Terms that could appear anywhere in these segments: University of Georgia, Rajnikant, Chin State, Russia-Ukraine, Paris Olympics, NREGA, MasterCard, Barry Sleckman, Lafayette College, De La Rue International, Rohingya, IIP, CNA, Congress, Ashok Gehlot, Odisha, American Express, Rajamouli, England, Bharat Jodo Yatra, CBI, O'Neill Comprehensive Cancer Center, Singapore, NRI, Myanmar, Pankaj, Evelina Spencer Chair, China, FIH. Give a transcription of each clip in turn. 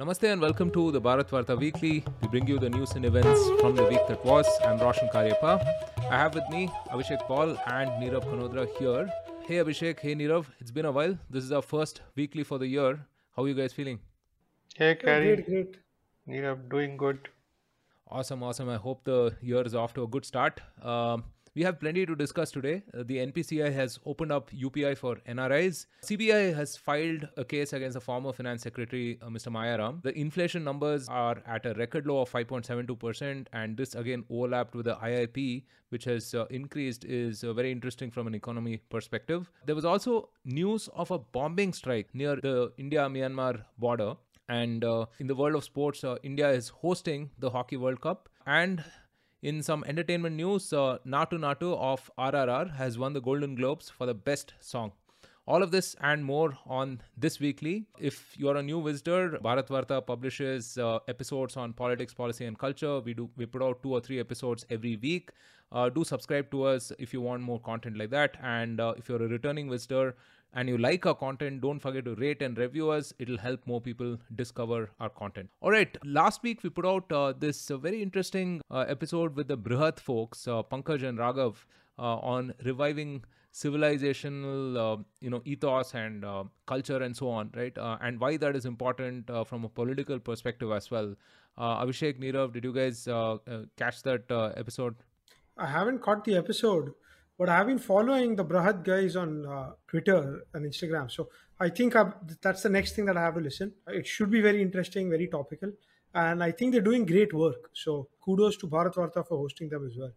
Namaste and welcome to the Bharatvaarta Weekly. We bring you the news and events from the week that was. I'm Roshan Karyapa. I have with me Abhishek Paul and Nirav Kanodra here. Hey Abhishek, hey Nirav. It's been a while. This is our first weekly for the year. How are you guys feeling? Hey Kari. Great. Nirav, doing good. Awesome. I hope the year is off to a good start. We have plenty to discuss today. The NPCI has opened up UPI for NRIs. CBI has filed a case against the former Finance Secretary, Mr. Mayaram. The inflation numbers are at a record low of 5.72%, and this again overlapped with the IIP, which has increased, is very interesting from an economy perspective. There was also news of a bombing strike near the India-Myanmar border. And in the world of sports, India is hosting the Hockey World Cup. And in some entertainment news, Naatu Naatu of RRR has won the Golden Globes for the best song. All of this and more on this weekly. If you are a new visitor, Bharatvaarta publishes episodes on politics, policy and culture. We put out 2 or 3 episodes every week. Do subscribe to us if you want more content like that. And if you're a returning visitor and you like our content, don't forget to rate and review us. It'll help more people discover our content. All right. Last week, we put out this very interesting episode with the Brihat folks, Pankaj and Raghav, on reviving civilizational, ethos and culture and so on, right? And why that is important from a political perspective as well. Abhishek, Nirav, did you guys catch that episode? I haven't caught the episode, but I've been following the Brihat guys on Twitter and Instagram. So I think that's the next thing that I have to listen. It should be very interesting, very topical. And I think they're doing great work. So kudos to Bharatvaarta for hosting them as well.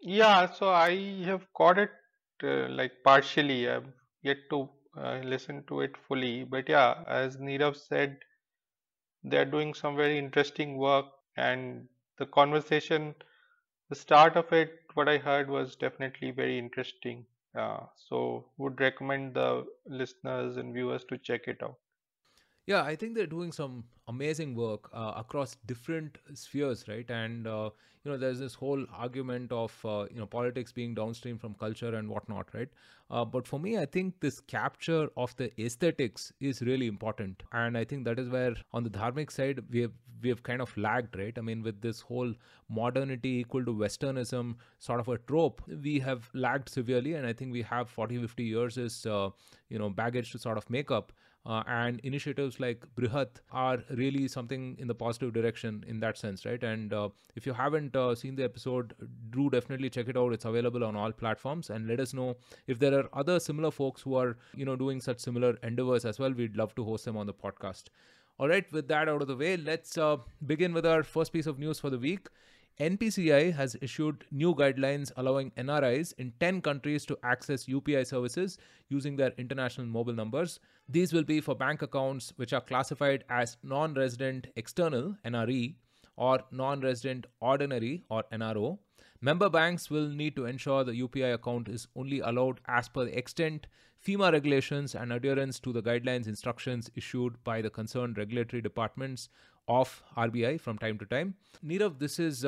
Yeah, so I have caught it partially. I've yet to listen to it fully. But yeah, as Nirav said, they're doing some very interesting work. And the conversation, the start of it, what I heard was definitely very interesting. So would recommend the listeners and viewers to check it out. Yeah, I think they're doing some amazing work across different spheres, right? And, there's this whole argument of, politics being downstream from culture and whatnot, right? But for me, I think this capture of the aesthetics is really important. And I think that is where on the dharmic side, we have kind of lagged, right? I mean, with this whole modernity equal to Westernism sort of a trope, we have lagged severely. And I think we have 40, 50 years as, baggage to sort of make up. And initiatives like Brihat are really something in the positive direction in that sense, right? And if you haven't seen the episode, do definitely check it out. It's available on all platforms. And let us know if there are other similar folks who are, doing such similar endeavors as well. We'd love to host them on the podcast. All right, with that out of the way, let's begin with our first piece of news for the week. NPCI has issued new guidelines allowing NRIs in 10 countries to access UPI services using their international mobile numbers. These will be for bank accounts which are classified as non-resident external (NRE) or non-resident ordinary or NRO. Member banks will need to ensure the UPI account is only allowed as per the extent, FEMA regulations and adherence to the guidelines instructions issued by the concerned regulatory departments of RBI from time to time. Nirav, this is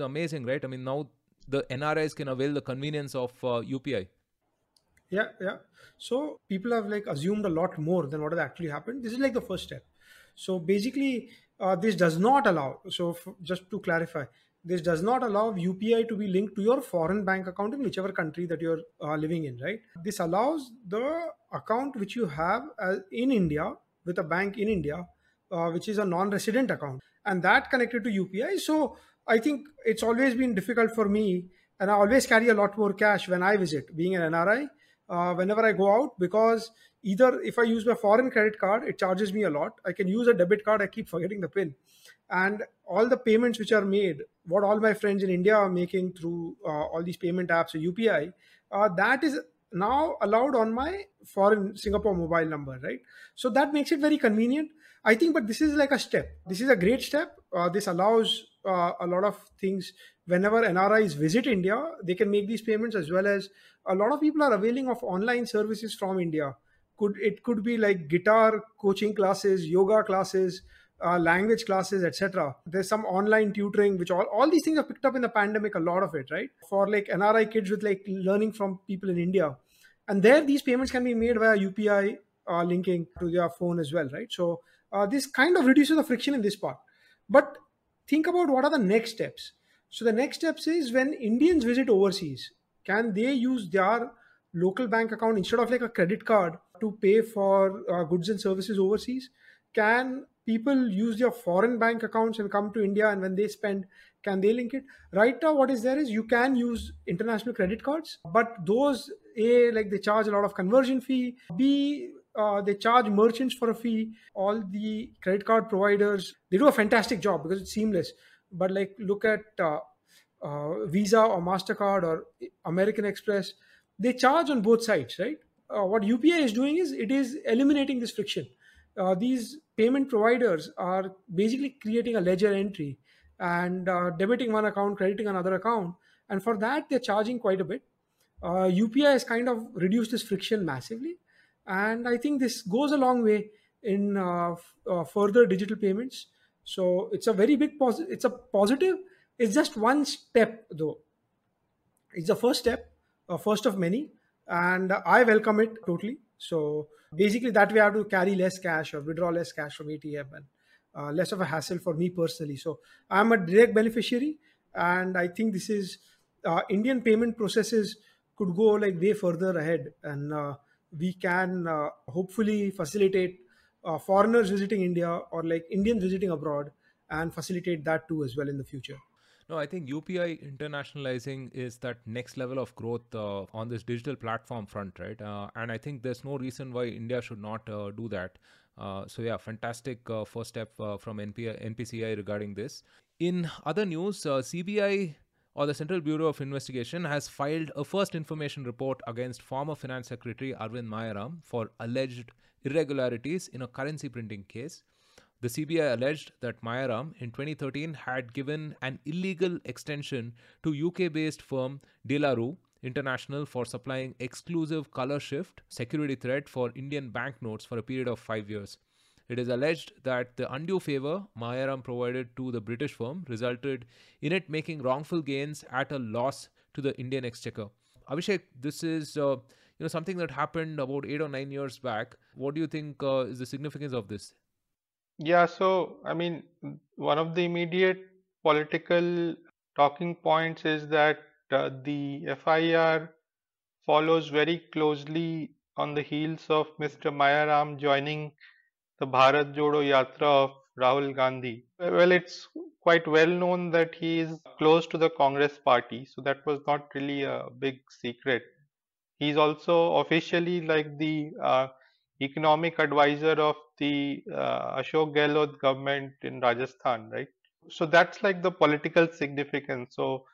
amazing, right? I mean, now the NRIs can avail the convenience of UPI. Yeah. So people have assumed a lot more than what has actually happened. This is the first step. So basically, this does not allow. So just to clarify, this does not allow UPI to be linked to your foreign bank account in whichever country that you're living in, right? This allows the account which you have in India with a bank in India, which is a non-resident account, and that connected to UPI. So I think it's always been difficult for me, and I always carry a lot more cash when I visit, being an NRI, whenever I go out, because either if I use my foreign credit card, it charges me a lot. I can use a debit card, I keep forgetting the PIN. And all the payments which are made, what all my friends in India are making through all these payment apps or UPI, that is now allowed on my foreign Singapore mobile number, right? So that makes it very convenient. I think, but this is a step. This is a great step. This allows a lot of things. Whenever NRIs visit India, they can make these payments, as well as a lot of people are availing of online services from India. It could be guitar coaching classes, yoga classes, language classes, etc. There's some online tutoring, which all these things are picked up in the pandemic, a lot of it, right? For NRI kids with learning from people in India. And there, these payments can be made via UPI linking to their phone as well, right? So This kind of reduces the friction in this part. But think about what are the next steps. So the next steps is when Indians visit overseas, can they use their local bank account instead of like a credit card to pay for goods and services overseas? Can people use their foreign bank accounts and come to India, and when they spend, can they link it? Right now, what is there is you can use international credit cards, but those A, like they charge a lot of conversion fee, B, they charge merchants for a fee. All the credit card providers, they do a fantastic job because it's seamless. But like look at Visa or MasterCard or American Express, they charge on both sides, right? What UPI is doing is it is eliminating this friction. These payment providers are basically creating a ledger entry and debiting one account, crediting another account. And for that, they're charging quite a bit. UPI has kind of reduced this friction massively. And I think this goes a long way in further digital payments. So it's a very big positive. It's a positive. It's just one step, though. It's the first step, first of many. And I welcome it totally. So basically that way I have to carry less cash or withdraw less cash from ATM and less of a hassle for me personally. So I'm a direct beneficiary. And I think this is Indian payment processes could go like way further ahead. And we can hopefully facilitate foreigners visiting India or like Indians visiting abroad and facilitate that too as well in the future. No, I think UPI internationalizing is that next level of growth on this digital platform front, right? And I think there's no reason why India should not do that. So yeah, fantastic first step from NPCI regarding this. In other news, CBI or the Central Bureau of Investigation has filed a first information report against former Finance Secretary Arvind Mayaram for alleged irregularities in a currency printing case. The CBI alleged that Mayaram in 2013 had given an illegal extension to UK-based firm De La Rue International for supplying exclusive color shift security thread for Indian banknotes for a period of 5 years. It is alleged that the undue favor Mayaram provided to the British firm resulted in it making wrongful gains at a loss to the Indian exchequer. Abhishek, this is something that happened about 8 or 9 years back. What do you think is the significance of this? Yeah, so I mean, one of the immediate political talking points is that the FIR follows very closely on the heels of Mr. Mayaram joining the Bharat Jodo Yatra of Rahul Gandhi. Well, it's quite well known that he is close to the Congress party, so that was not really a big secret. He's also officially like the economic advisor of the Ashok Gehlot government in Rajasthan, right? So that's like the political significance. So,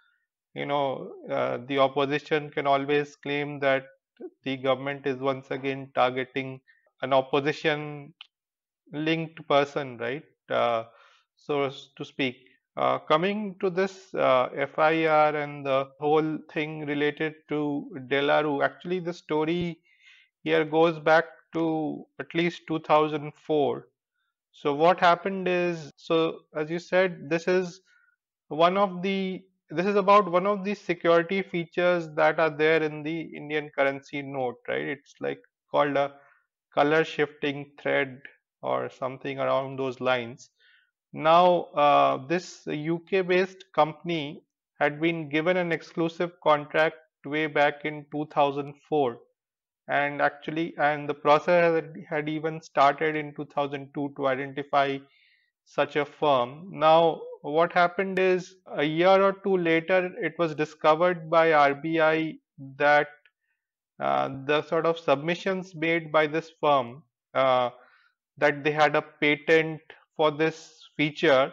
the opposition can always claim that the government is once again targeting an opposition linked person, right? So to speak. Coming to this FIR and the whole thing related to De La Rue, actually the story here goes back to at least 2004. So what happened is, so as you said, this is about one of the security features that are there in the Indian currency note, right? It's like called a color shifting thread or something around those lines. Now this UK based company had been given an exclusive contract way back in 2004. And the process had even started in 2002 to identify such a firm. Now, what happened is a year or two later, it was discovered by RBI that the sort of submissions made by this firm that they had a patent for this feature,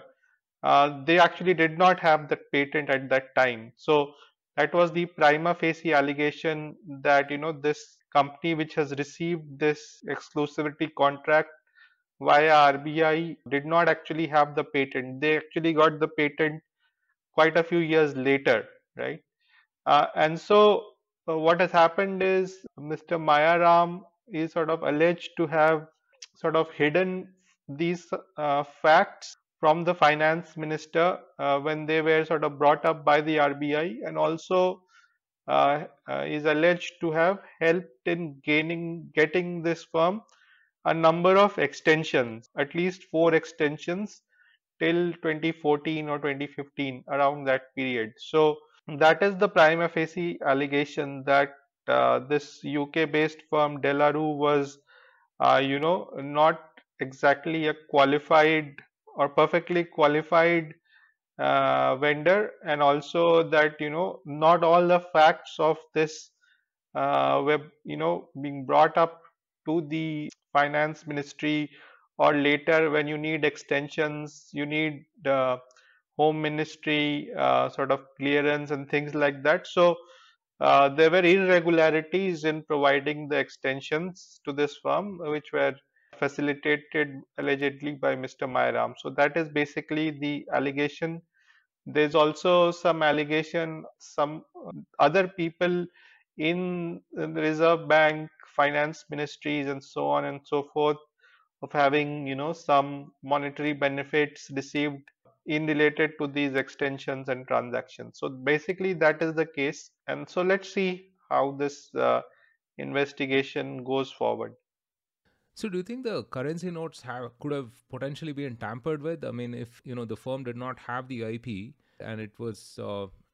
they actually did not have that patent at that time. So that was the prima facie allegation that, this company which has received this exclusivity contract via RBI did not actually have the patent. They actually got the patent quite a few years later, right? And so what has happened is Mr. Mayaram is sort of alleged to have sort of hidden these facts from the finance minister when they were sort of brought up by the RBI, and also is alleged to have helped in getting this firm a number of extensions, at least 4 extensions till 2014 or 2015, around that period. So that is the prima facie allegation that this UK-based firm De La Rue was, not exactly a qualified or perfectly qualified vendor, and also that not all the facts of this were being brought up to the finance ministry, or later when you need extensions, you need home ministry sort of clearance and things like that. So there were irregularities in providing the extensions to this firm, which were facilitated allegedly by Mr. Mayaram. So that is basically the allegation. There's also some allegation, some other people in the Reserve Bank, finance ministries and so on and so forth, of having some monetary benefits received in related to these extensions and transactions. So basically that is the case, and so let's see how this investigation goes forward. So do you think the currency notes could have potentially been tampered with? I mean, if the firm did not have the IP and it was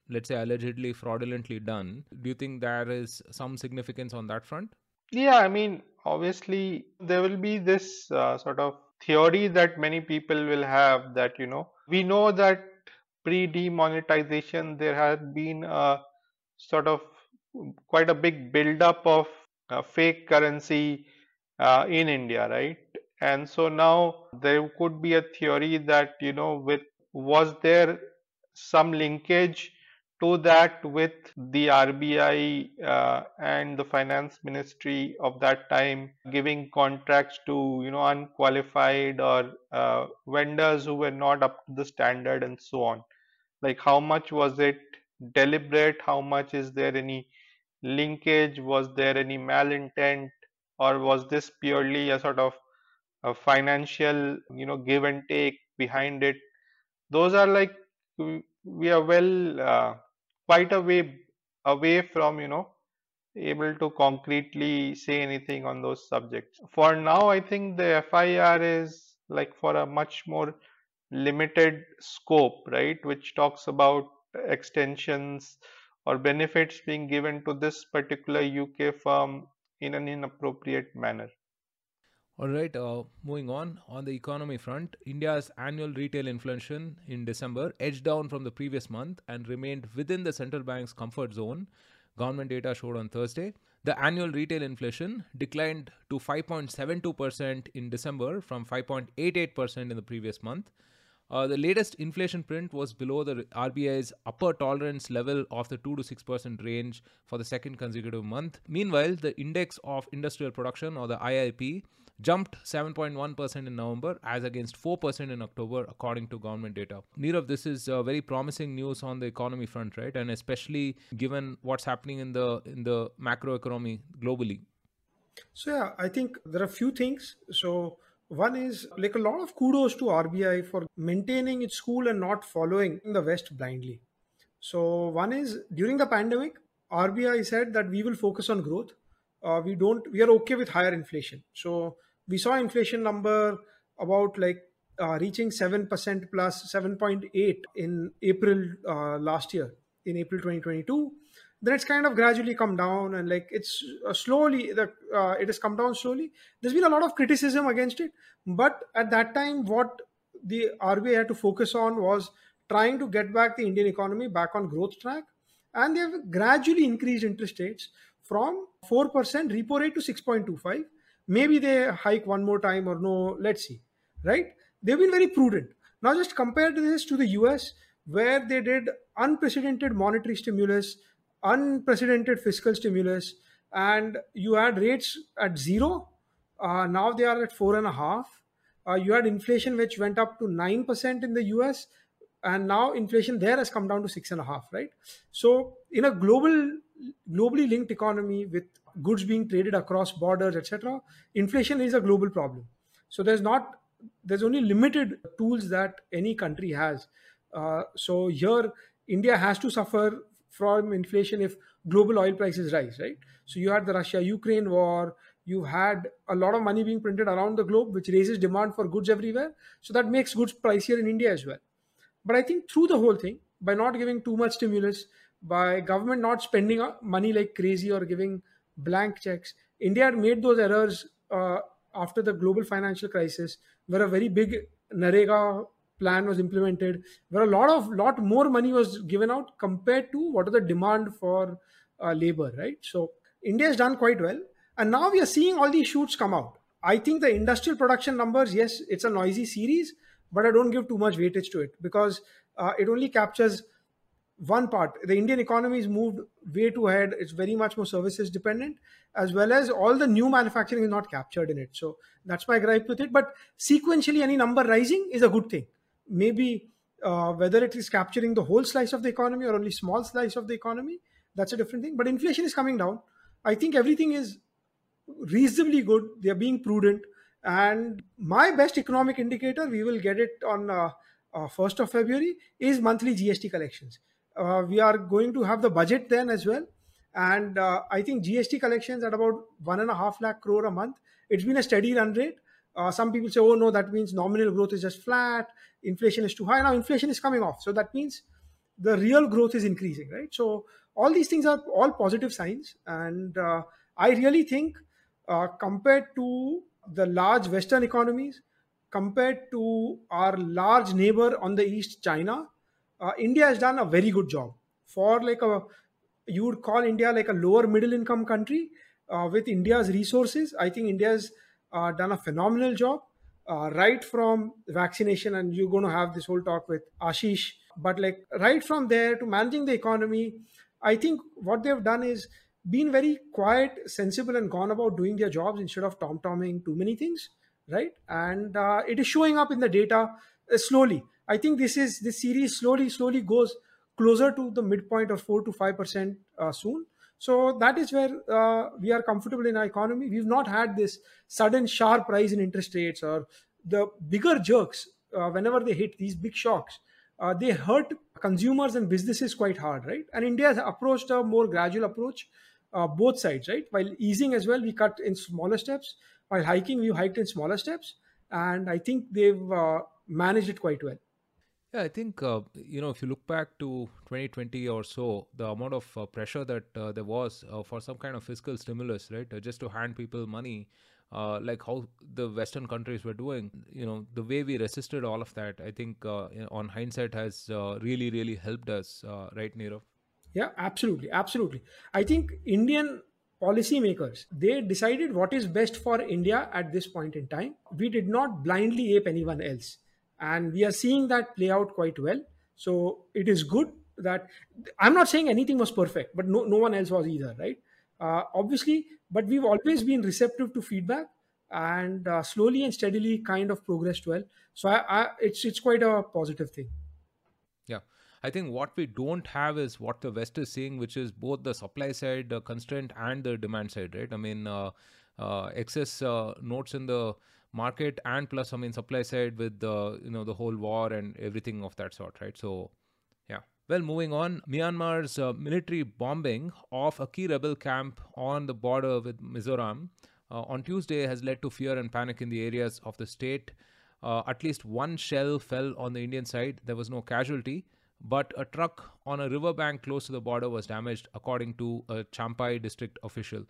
let's say allegedly fraudulently done, do you think there is some significance on that front? Yeah, I mean, obviously there will be this sort of theory that many people will have that, we know that pre-demonetization there had been a sort of quite a big build-up of fake currency in India, right? And so now there could be a theory that, was there some linkage to that with the RBI and the finance ministry of that time giving contracts to unqualified or vendors who were not up to the standard and so on. Like, how much was it deliberate, how much is there any linkage, was there any malintent, or was this purely a sort of a financial give and take behind it? Those are, like, we are well quite a way away from able to concretely say anything on those subjects. For now, I think the FIR is like for a much more limited scope, right, which talks about extensions or benefits being given to this particular UK firm in an inappropriate manner. All right, moving on the economy front, India's annual retail inflation in December edged down from the previous month and remained within the central bank's comfort zone, government data showed on Thursday. The annual retail inflation declined to 5.72% in December from 5.88% in the previous month. The latest inflation print was below the RBI's upper tolerance level of the 2 to 6% range for the second consecutive month. Meanwhile, the Index of Industrial Production, or the IIP, jumped 7.1% in November as against 4% in October, according to government data. Nirav, this is very promising news on the economy front, right? And especially given what's happening in the macroeconomy globally. So yeah, I think there are a few things. So one is, like, a lot of kudos to RBI for maintaining its cool and not following the West blindly. So one is, during the pandemic, RBI said that we will focus on growth. We are okay with higher inflation. So we saw inflation number about reaching 7% plus 7.8 in April last year, in April 2022. Then it's kind of gradually come down, and it has come down slowly. There's been a lot of criticism against it, but at that time what the RBI had to focus on was trying to get back the Indian economy back on growth track, and they have gradually increased interest rates from 4% repo rate to 6.25. Maybe they hike one more time or no, let's see, right? They've been very prudent. Now just compare this to the US, where they did unprecedented monetary stimulus, unprecedented fiscal stimulus, and you had rates at 0. Now they are at 4.5. You had inflation which went up to 9% in the US, and now inflation there has come down to 6.5, right? So in a globally linked economy with goods being traded across borders, etc., inflation is a global problem. So there's only limited tools that any country has. So here India has to suffer from inflation if global oil prices rise, right? So you had the Russia-Ukraine war, You've had a lot of money being printed around the globe, which raises demand for goods everywhere. So that makes goods pricier in India as well. But I think through the whole thing, by not giving too much stimulus, by government not spending money like crazy or giving blank checks, India had made those errors after the global financial crisis, where a very big NREGA plan was implemented, where a lot more money was given out compared to what is the demand for labor, right? So India has done quite well. And now we are seeing all these shoots come out. I think the industrial production numbers, yes, it's a noisy series, but I don't give too much weightage to it because it only captures one part. The Indian economy has moved way too ahead. It's very much more services dependent, as well as all the new manufacturing is not captured in it. So that's my gripe with it. But sequentially, any number rising is a good thing. Maybe whether it is capturing the whole slice of the economy or only small slice of the economy, that's a different thing. But inflation is coming down. I think everything is reasonably good. They are being prudent. And my best economic indicator, we will get it on 1st of February, is monthly GST collections. We are going to have the budget then as well. And I think GST collections at about 1.5 lakh crore a month. It's been a steady run rate. Some people say, oh no, that means nominal growth is just flat. Inflation is too high. Now inflation is coming off. So that means the real growth is increasing, right? So all these things are all positive signs. And I really think compared to the large Western economies, compared to our large neighbor on the East, China, India has done a very good job for you would call India like a lower middle income country with India's resources. I think India's done a phenomenal job right from vaccination, and you're going to have this whole talk with Ashish, but right from there to managing the economy. I think what they've done is been very quiet, sensible, and gone about doing their jobs instead of tom-tomming too many things, right? And it is showing up in the data slowly. I think this series slowly goes closer to the midpoint of 4 to 5% soon. So that is where we are comfortable in our economy. We've not had this sudden sharp rise in interest rates or the bigger jerks whenever they hit these big shocks. They hurt consumers and businesses quite hard, right? And India has approached a more gradual approach, both sides, right? While easing as well, we cut in smaller steps. While hiking, we hiked in smaller steps. And I think they've managed it quite well. Yeah, I think, if you look back to 2020 or so, the amount of pressure that there was for some kind of fiscal stimulus, right? Just to hand people money, like how the Western countries were doing, the way we resisted all of that, I think on hindsight has really helped us, right, Nirav? Yeah, absolutely. I think Indian policymakers, they decided what is best for India at this point in time. We did not blindly ape anyone else. And we are seeing that play out quite well. So it is good that I'm not saying anything was perfect, but no one else was either, right? Obviously, but we've always been receptive to feedback and slowly and steadily kind of progressed well. So it's quite a positive thing. Yeah. I think what we don't have is what the West is seeing, which is both the supply side constraint and the demand side, right? I mean, excess notes in the market and plus, I mean, supply side with the, the whole war and everything of that sort, right? So, yeah. Well, moving on, Myanmar's military bombing of a key rebel camp on the border with Mizoram on Tuesday has led to fear and panic in the areas of the state. At least one shell fell on the Indian side. There was no casualty, but a truck on a riverbank close to the border was damaged, according to a Champai district official.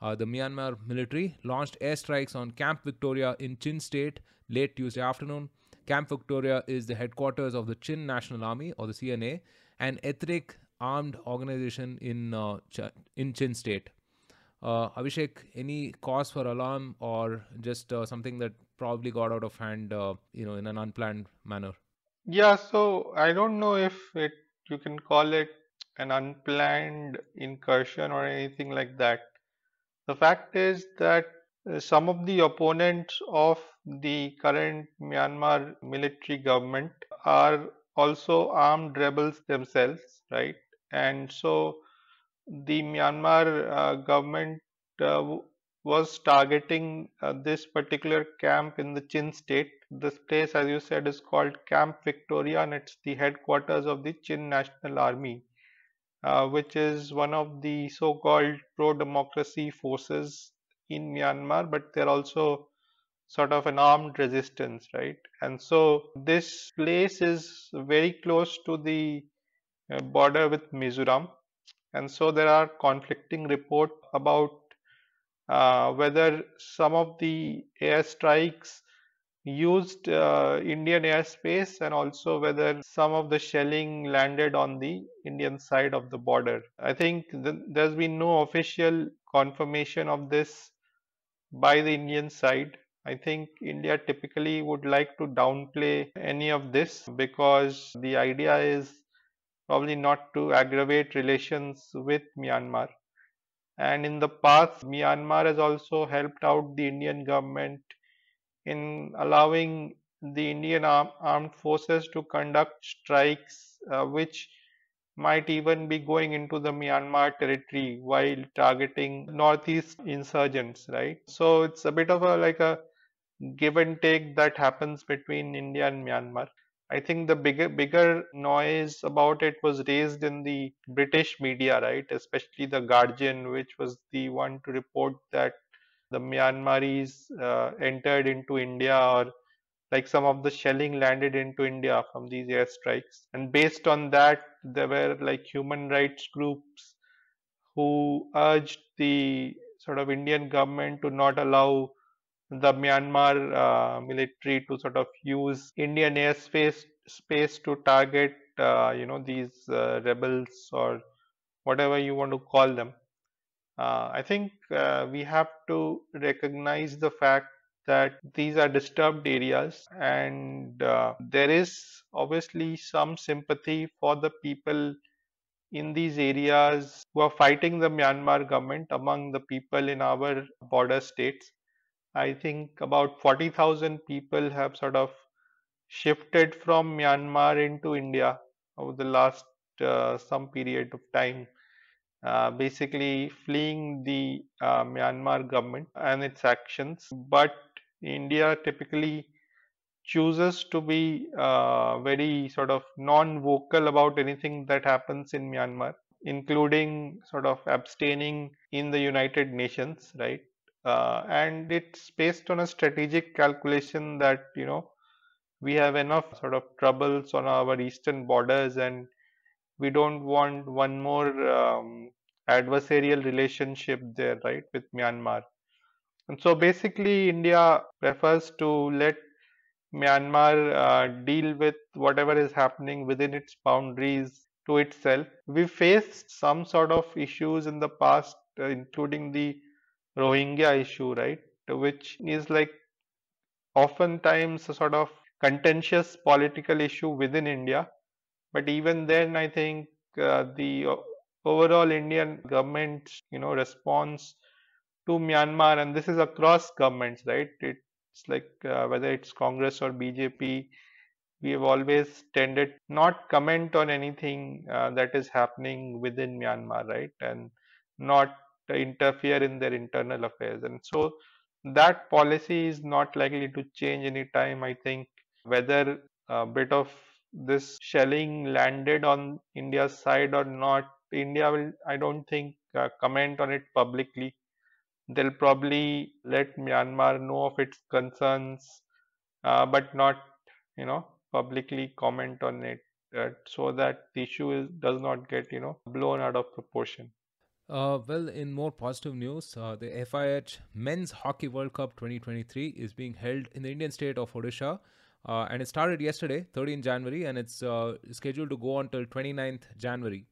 The Myanmar military launched airstrikes on Camp Victoria in Chin State late Tuesday afternoon. Camp Victoria is the headquarters of the Chin National Army, or the CNA, an ethnic armed organization in Chin State. Abhishek, any cause for alarm or just something that probably got out of hand, in an unplanned manner? Yeah, so I don't know if you can call it an unplanned incursion or anything like that. The fact is that some of the opponents of the current Myanmar military government are also armed rebels themselves, right? And so the Myanmar government was targeting this particular camp in the Chin State. This place, as you said, is called Camp Victoria, and it's the headquarters of the Chin National Army, which is one of the so-called pro-democracy forces in Myanmar, but they're also sort of an armed resistance, right? And so this place is very close to the border with Mizoram. And so there are conflicting reports about whether some of the airstrikes used Indian airspace, and also whether some of the shelling landed on the Indian side of the border. I think there's been no official confirmation of this by the Indian side. I think India typically would like to downplay any of this, because the idea is probably not to aggravate relations with Myanmar. And in the past, Myanmar has also helped out the Indian government in allowing the Indian armed forces to conduct strikes which might even be going into the Myanmar territory while targeting northeast insurgents, right? So it's a bit of a like a give and take that happens between India and Myanmar. I think the bigger noise about it was raised in the British media, right? Especially the Guardian, which was the one to report that the Myanmaris entered into India, or like some of the shelling landed into India from these airstrikes. And based on that, there were like human rights groups who urged the sort of Indian government to not allow the Myanmar military to sort of use Indian airspace to target, these rebels or whatever you want to call them. I think we have to recognize the fact that these are disturbed areas, and there is obviously some sympathy for the people in these areas who are fighting the Myanmar government among the people in our border states. I think about 40,000 people have sort of shifted from Myanmar into India over the last some period of time, basically fleeing the Myanmar government and its actions. But India typically chooses to be very sort of non-vocal about anything that happens in Myanmar, including sort of abstaining in the United Nations, right? And it's based on a strategic calculation that, you know, we have enough sort of troubles on our eastern borders, and we don't want one more adversarial relationship there, right, with Myanmar. And so basically India prefers to let Myanmar deal with whatever is happening within its boundaries to itself. We faced some sort of issues in the past, including the Rohingya issue, right, which is like oftentimes a sort of contentious political issue within India. But even then, I think the overall Indian government's, you know, response to Myanmar, and this is across governments, right? It's like whether it's Congress or BJP, we have always tended not comment on anything that is happening within Myanmar, right, and not interfere in their internal affairs. And so that policy is not likely to change anytime. I think whether a bit of this shelling landed on India's side or not, India will, I don't think, comment on it publicly. They'll probably let Myanmar know of its concerns, but not, you know, publicly comment on it, so that the issue does not get, you know, blown out of proportion. Well, in more positive news, the FIH Men's Hockey World Cup 2023 is being held in the Indian state of Odisha, and it started yesterday, 13 January, and it's scheduled to go until 29th January.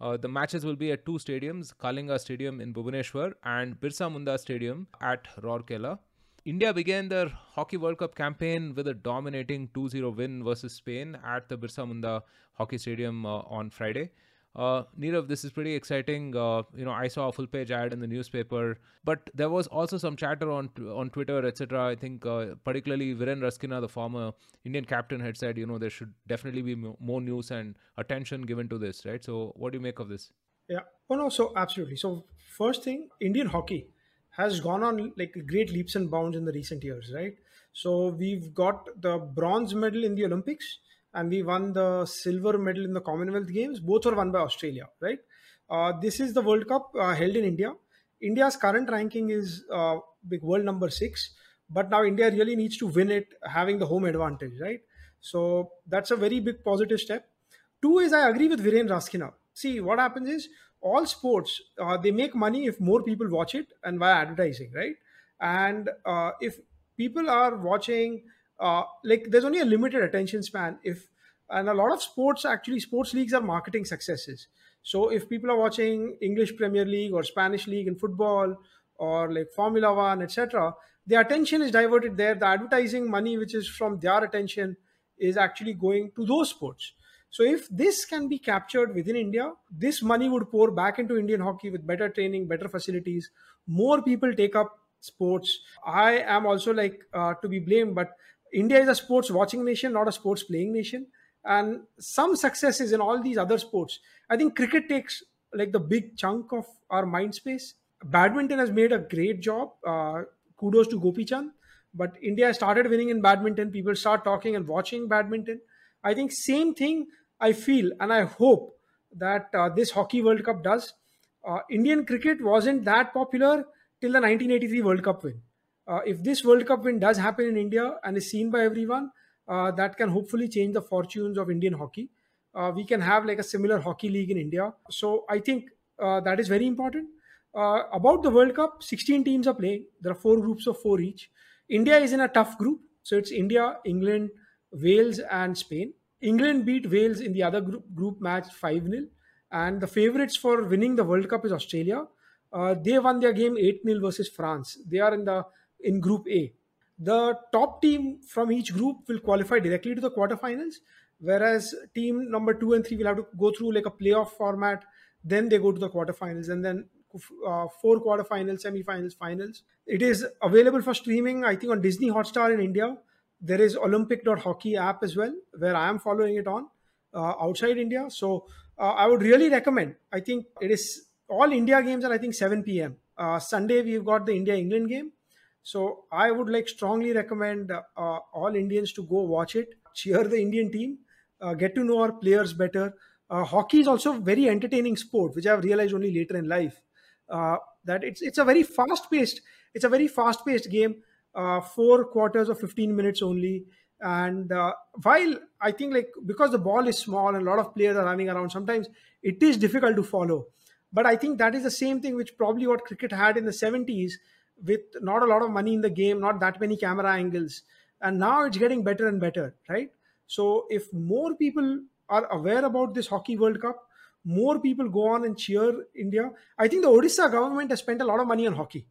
The matches will be at two stadiums, Kalinga Stadium in Bhubaneswar and Birsa Munda Stadium at Rourkela. India began their Hockey World Cup campaign with a dominating 2-0 win versus Spain at the Birsa Munda Hockey Stadium on Friday. Nirav, this is pretty exciting. I saw a full-page ad in the newspaper, but there was also some chatter on Twitter, etc. I think particularly Viren Rasquinha, the former Indian captain, had said, you know, there should definitely be more news and attention given to this, right? So what do you make of this? Yeah. Oh, no, so absolutely. So first thing, Indian hockey has gone on like great leaps and bounds in the recent years, right? So we've got the bronze medal in the Olympics, and we won the silver medal in the Commonwealth Games. Both were won by Australia, right? This is the World Cup held in India. India's current ranking is world number 6, but now India really needs to win it, having the home advantage, right? So that's a very big positive step. 2 is I agree with Viren Rasquinha. See, what happens is all sports, they make money if more people watch it and via advertising, right? And if people are watching, there's only a limited attention span. And a lot of sports, actually, sports leagues are marketing successes. So if people are watching English Premier League or Spanish League in football or Formula One, etc., their attention is diverted there. The advertising money, which is from their attention, is actually going to those sports. So if this can be captured within India, this money would pour back into Indian hockey with better training, better facilities. More people take up sports. I am also to be blamed, but India is a sports watching nation, not a sports playing nation. And some successes in all these other sports. I think cricket takes the big chunk of our mind space. Badminton has made a great job. Kudos to Gopi Chand. But India started winning in badminton. People start talking and watching badminton. I think same thing I feel and I hope that this Hockey World Cup does. Indian cricket wasn't that popular till the 1983 World Cup win. If this World Cup win does happen in India and is seen by everyone, that can hopefully change the fortunes of Indian hockey. We can have a similar hockey league in India. So I think that is very important. About the World Cup, 16 teams are playing. There are 4 groups of 4 each. India is in a tough group. So it's India, England, Wales and Spain. England beat Wales in the other group match 5-0. And the favourites for winning the World Cup is Australia. They won their game 8-0 versus France. They are in Group A. The top team from each group will qualify directly to the quarterfinals, whereas team number 2 and 3 will have to go through a playoff format. Then they go to the quarterfinals and then 4 quarterfinals, semifinals, finals. It is available for streaming, I think, on Disney Hotstar in India. There is Olympic.hockey app as well, where I am following it on outside India. So I would really recommend. I think it is all India games are, I think, 7 p.m. Sunday, we've got the India-England game. So I would strongly recommend all Indians to go watch it, cheer the Indian team, get to know our players better. Hockey is also a very entertaining sport, which I've realized only later in life. That it's a very fast-paced, game, 4 quarters of 15 minutes only. And while I think because the ball is small and a lot of players are running around, sometimes it is difficult to follow. But I think that is the same thing which probably what cricket had in the 70s, with not a lot of money in the game, not that many camera angles. And now it's getting better and better, right? So if more people are aware about this Hockey World Cup, more people go on and cheer India. I think the Odisha government has spent a lot of money on hockey.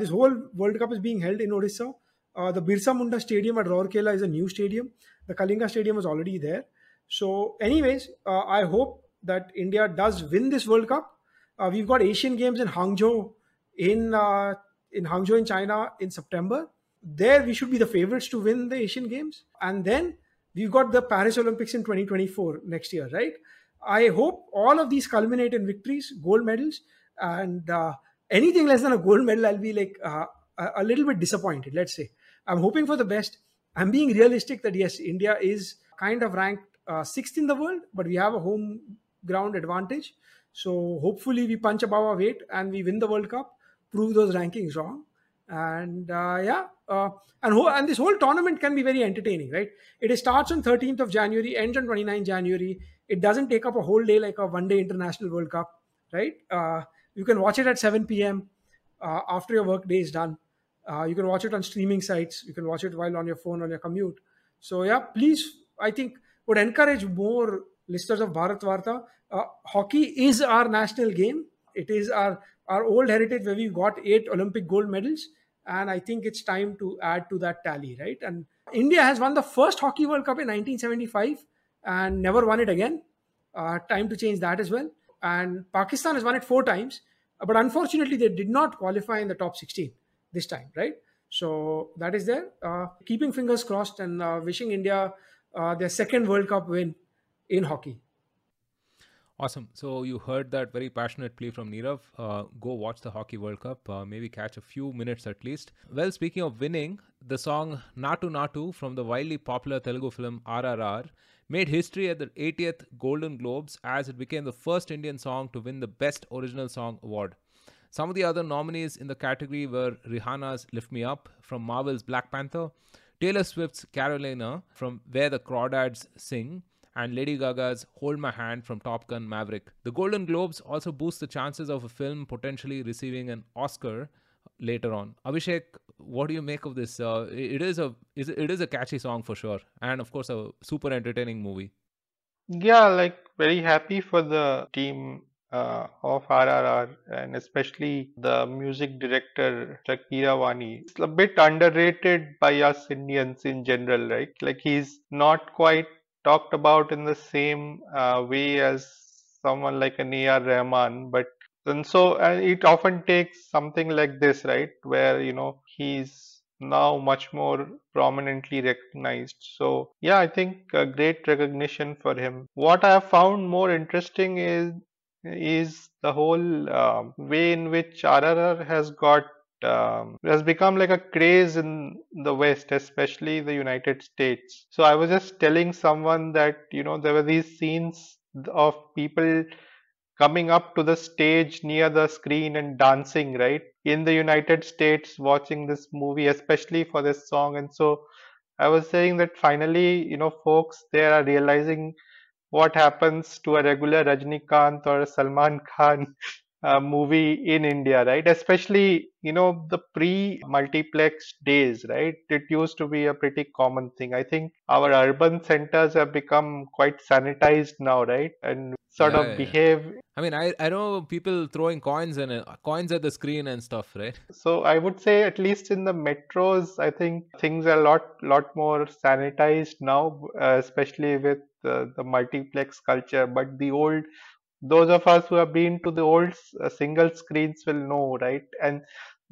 This whole World Cup is being held in Odisha. The Birsa Munda Stadium at Rourkela is a new stadium. The Kalinga Stadium was already there. So anyways, I hope that India does win this World Cup. We've got Asian Games in Hangzhou in China in September. There we should be the favorites to win the Asian Games. And then we've got the Paris Olympics in 2024 next year, right? I hope all of these culminate in victories, gold medals, and anything less than a gold medal, I'll be a little bit disappointed, let's say. I'm hoping for the best. I'm being realistic that yes, India is kind of ranked 6th in the world, but we have a home ground advantage. So hopefully we punch above our weight and we win the World Cup, prove those rankings wrong. And and this whole tournament can be very entertaining, right? It starts on 13th of January, ends on 29th January. It doesn't take up a whole day like a one-day international World Cup, right? You can watch it at 7 p.m. After your work day is done. You can watch it on streaming sites. You can watch it while on your phone, on your commute. So yeah, please, I think, would encourage more listeners of Bharatvaarta. Hockey is our national game. It is our old heritage where we've got 8 Olympic gold medals. And I think it's time to add to that tally, right? And India has won the first Hockey World Cup in 1975 and never won it again. Time to change that as well. And Pakistan has won it 4 times. But unfortunately, they did not qualify in the top 16 this time, right? So that is there. Keeping fingers crossed and wishing India their second World Cup win in hockey. Awesome. So you heard that very passionate plea from Nirav. Go watch the Hockey World Cup. Maybe catch a few minutes at least. Well, speaking of winning, the song Naatu Naatu from the wildly popular Telugu film RRR made history at the 80th Golden Globes as it became the first Indian song to win the Best Original Song Award. Some of the other nominees in the category were Rihanna's Lift Me Up from Marvel's Black Panther, Taylor Swift's Carolina from Where the Crawdads Sing, and Lady Gaga's Hold My Hand from Top Gun Maverick. The Golden Globes also boost the chances of a film potentially receiving an Oscar later on. Abhishek, what do you make of this? It is a catchy song for sure, and of course a super entertaining movie. Yeah, like very happy for the team of RRR, and especially the music director Kiravani. It's a bit underrated by us Indians in general, right? Like he's not quite talked about in the same way as someone like an A.R. Rahman, but and so it often takes something like this, right, where you know he's now much more prominently recognized. So yeah, I think a great recognition for him. What I have found more interesting is the whole way in which RRR has become like a craze in the West, especially the United States. So I was just telling someone that you know there were these scenes of people coming up to the stage near the screen and dancing, right, in the United States watching this movie, especially for this song. And so I was saying that finally, you know, folks there are realizing what happens to a regular Rajnikant or a Salman Khan movie in India, right? Especially, you know, the pre-multiplex days, right? It used to be a pretty common thing. I think our urban centers have become quite sanitized now, right? And sort of behave. I mean, I know people throwing coins at the screen and stuff, right? So I would say at least in the metros, I think things are a lot more sanitized now, especially with the multiplex culture. But the old, those of us who have been to the old single screens will know, right? And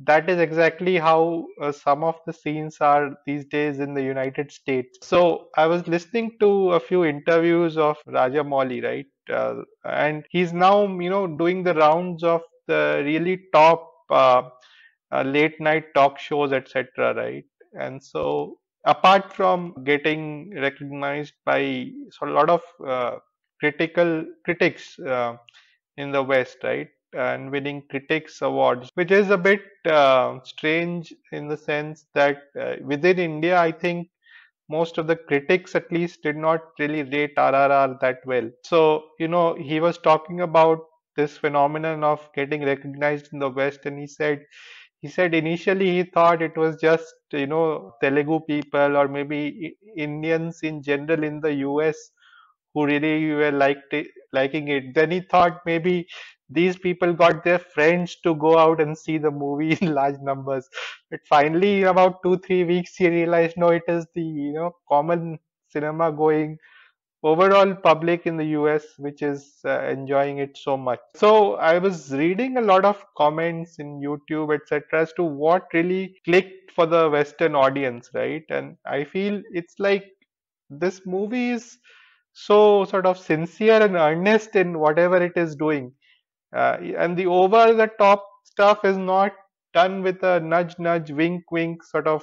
that is exactly how some of the scenes are these days in the United States. So I was listening to a few interviews of Rajamouli, right? And he's now, you know, doing the rounds of the really top late night talk shows, etc., right? And so apart from getting recognized by a lot of critics in the West, right, and winning critics awards, which is a bit strange in the sense that within India, I think most of the critics at least did not really rate RRR that well. So, you know, he was talking about this phenomenon of getting recognized in the West, and he said initially he thought it was just, you know, Telugu people or maybe Indians in general in the US who really were liking it. Then he thought maybe these people got their friends to go out and see the movie in large numbers. But finally, in about 2-3 weeks, he realized, no, it is the, you know, common cinema going overall public in the US which is enjoying it so much. So I was reading a lot of comments in YouTube, etc., as to what really clicked for the Western audience, right? And I feel it's like this movie is so sort of sincere and earnest in whatever it is doing, and the over the top stuff is not done with a nudge nudge wink wink sort of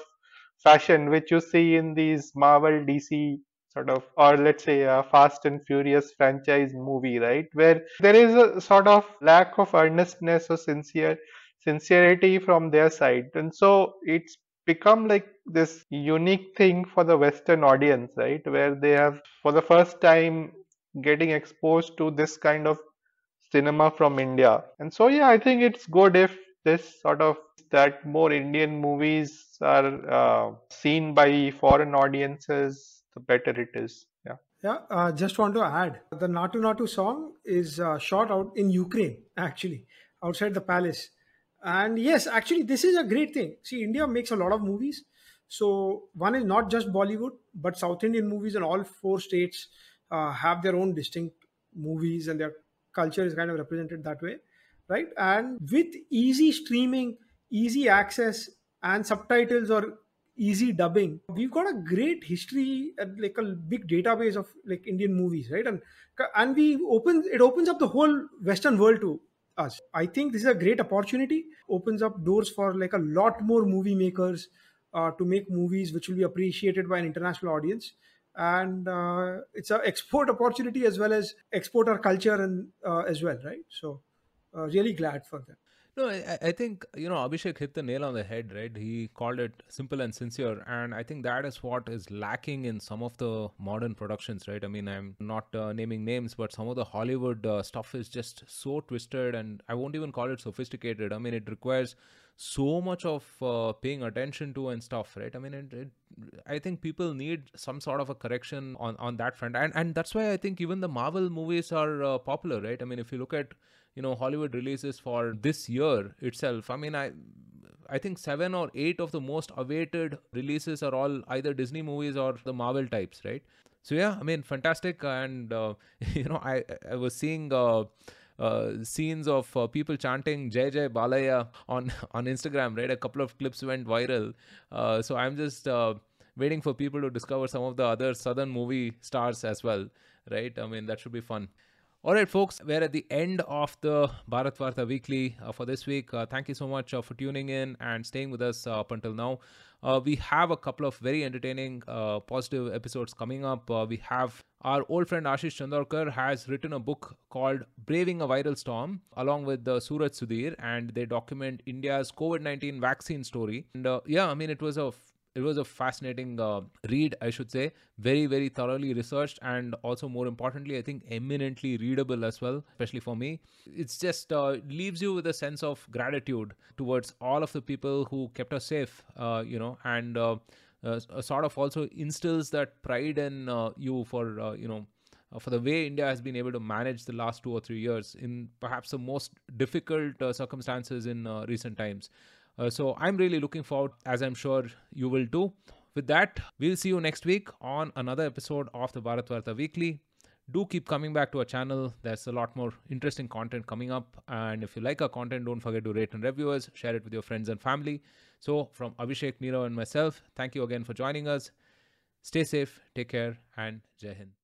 fashion which you see in these Marvel DC sort of, or let's say a Fast and Furious franchise movie, right, where there is a sort of lack of earnestness or sincerity from their side. And so it's become like this unique thing for the Western audience, right, where they have for the first time getting exposed to this kind of cinema from India. And so yeah, I think it's good if this sort of that more Indian movies are seen by foreign audiences, the better it is. Yeah, just want to add the Naatu Naatu song is shot out in Ukraine, actually outside the palace. And yes, actually, this is a great thing. See, India makes a lot of movies. So one is not just Bollywood, but South Indian movies in all 4 states have their own distinct movies and their culture is kind of represented that way, right? And with easy streaming, easy access and subtitles or easy dubbing, we've got a great history and like a big database of like Indian movies, right? And it opens up the whole Western world to us. I think this is a great opportunity, opens up doors for like a lot more movie makers to make movies which will be appreciated by an international audience. And it's an export opportunity as well as export our culture and as well, right? So really glad for that. No, I think, Abhishek hit the nail on the head, right? He called it simple and sincere. And I think that is what is lacking in some of the modern productions, right? I mean, I'm not naming names, but some of the Hollywood stuff is just so twisted, and I won't even call it sophisticated. I mean, it requires so much of paying attention to and stuff, right? I mean, I think people need some sort of a correction on that front. And that's why I think even the Marvel movies are popular, right? I mean, if you look at, Hollywood releases for this year itself, I mean, I think 7 or 8 of the most awaited releases are all either Disney movies or the Marvel types, right? So yeah, I mean, fantastic. And, I was seeing scenes of people chanting Jai Jai Balaya on Instagram, right? A couple of clips went viral. So I'm just waiting for people to discover some of the other Southern movie stars as well, right? I mean, that should be fun. All right, folks, we're at the end of the Bharatvaarta Weekly for this week. Thank you so much for tuning in and staying with us up until now. We have a couple of very entertaining, positive episodes coming up. We have our old friend Ashish Chandorkar has written a book called Braving a Viral Storm, along with Suraj Sudhir, and they document India's COVID-19 vaccine story. And yeah, I mean, it was a fascinating read, I should say. Very, very thoroughly researched, and also more importantly, I think eminently readable as well, especially for me. It's just leaves you with a sense of gratitude towards all of the people who kept us safe, and sort of also instills that pride in you for the way India has been able to manage the last 2 or 3 years in perhaps the most difficult circumstances in recent times. So I'm really looking forward, as I'm sure you will too. With that, we'll see you next week on another episode of the Bharatvaarta Weekly. Do keep coming back to our channel. There's a lot more interesting content coming up. And if you like our content, don't forget to rate and review us. Share it with your friends and family. So from Abhishek, Nirav and myself, thank you again for joining us. Stay safe, take care, and Jai Hind.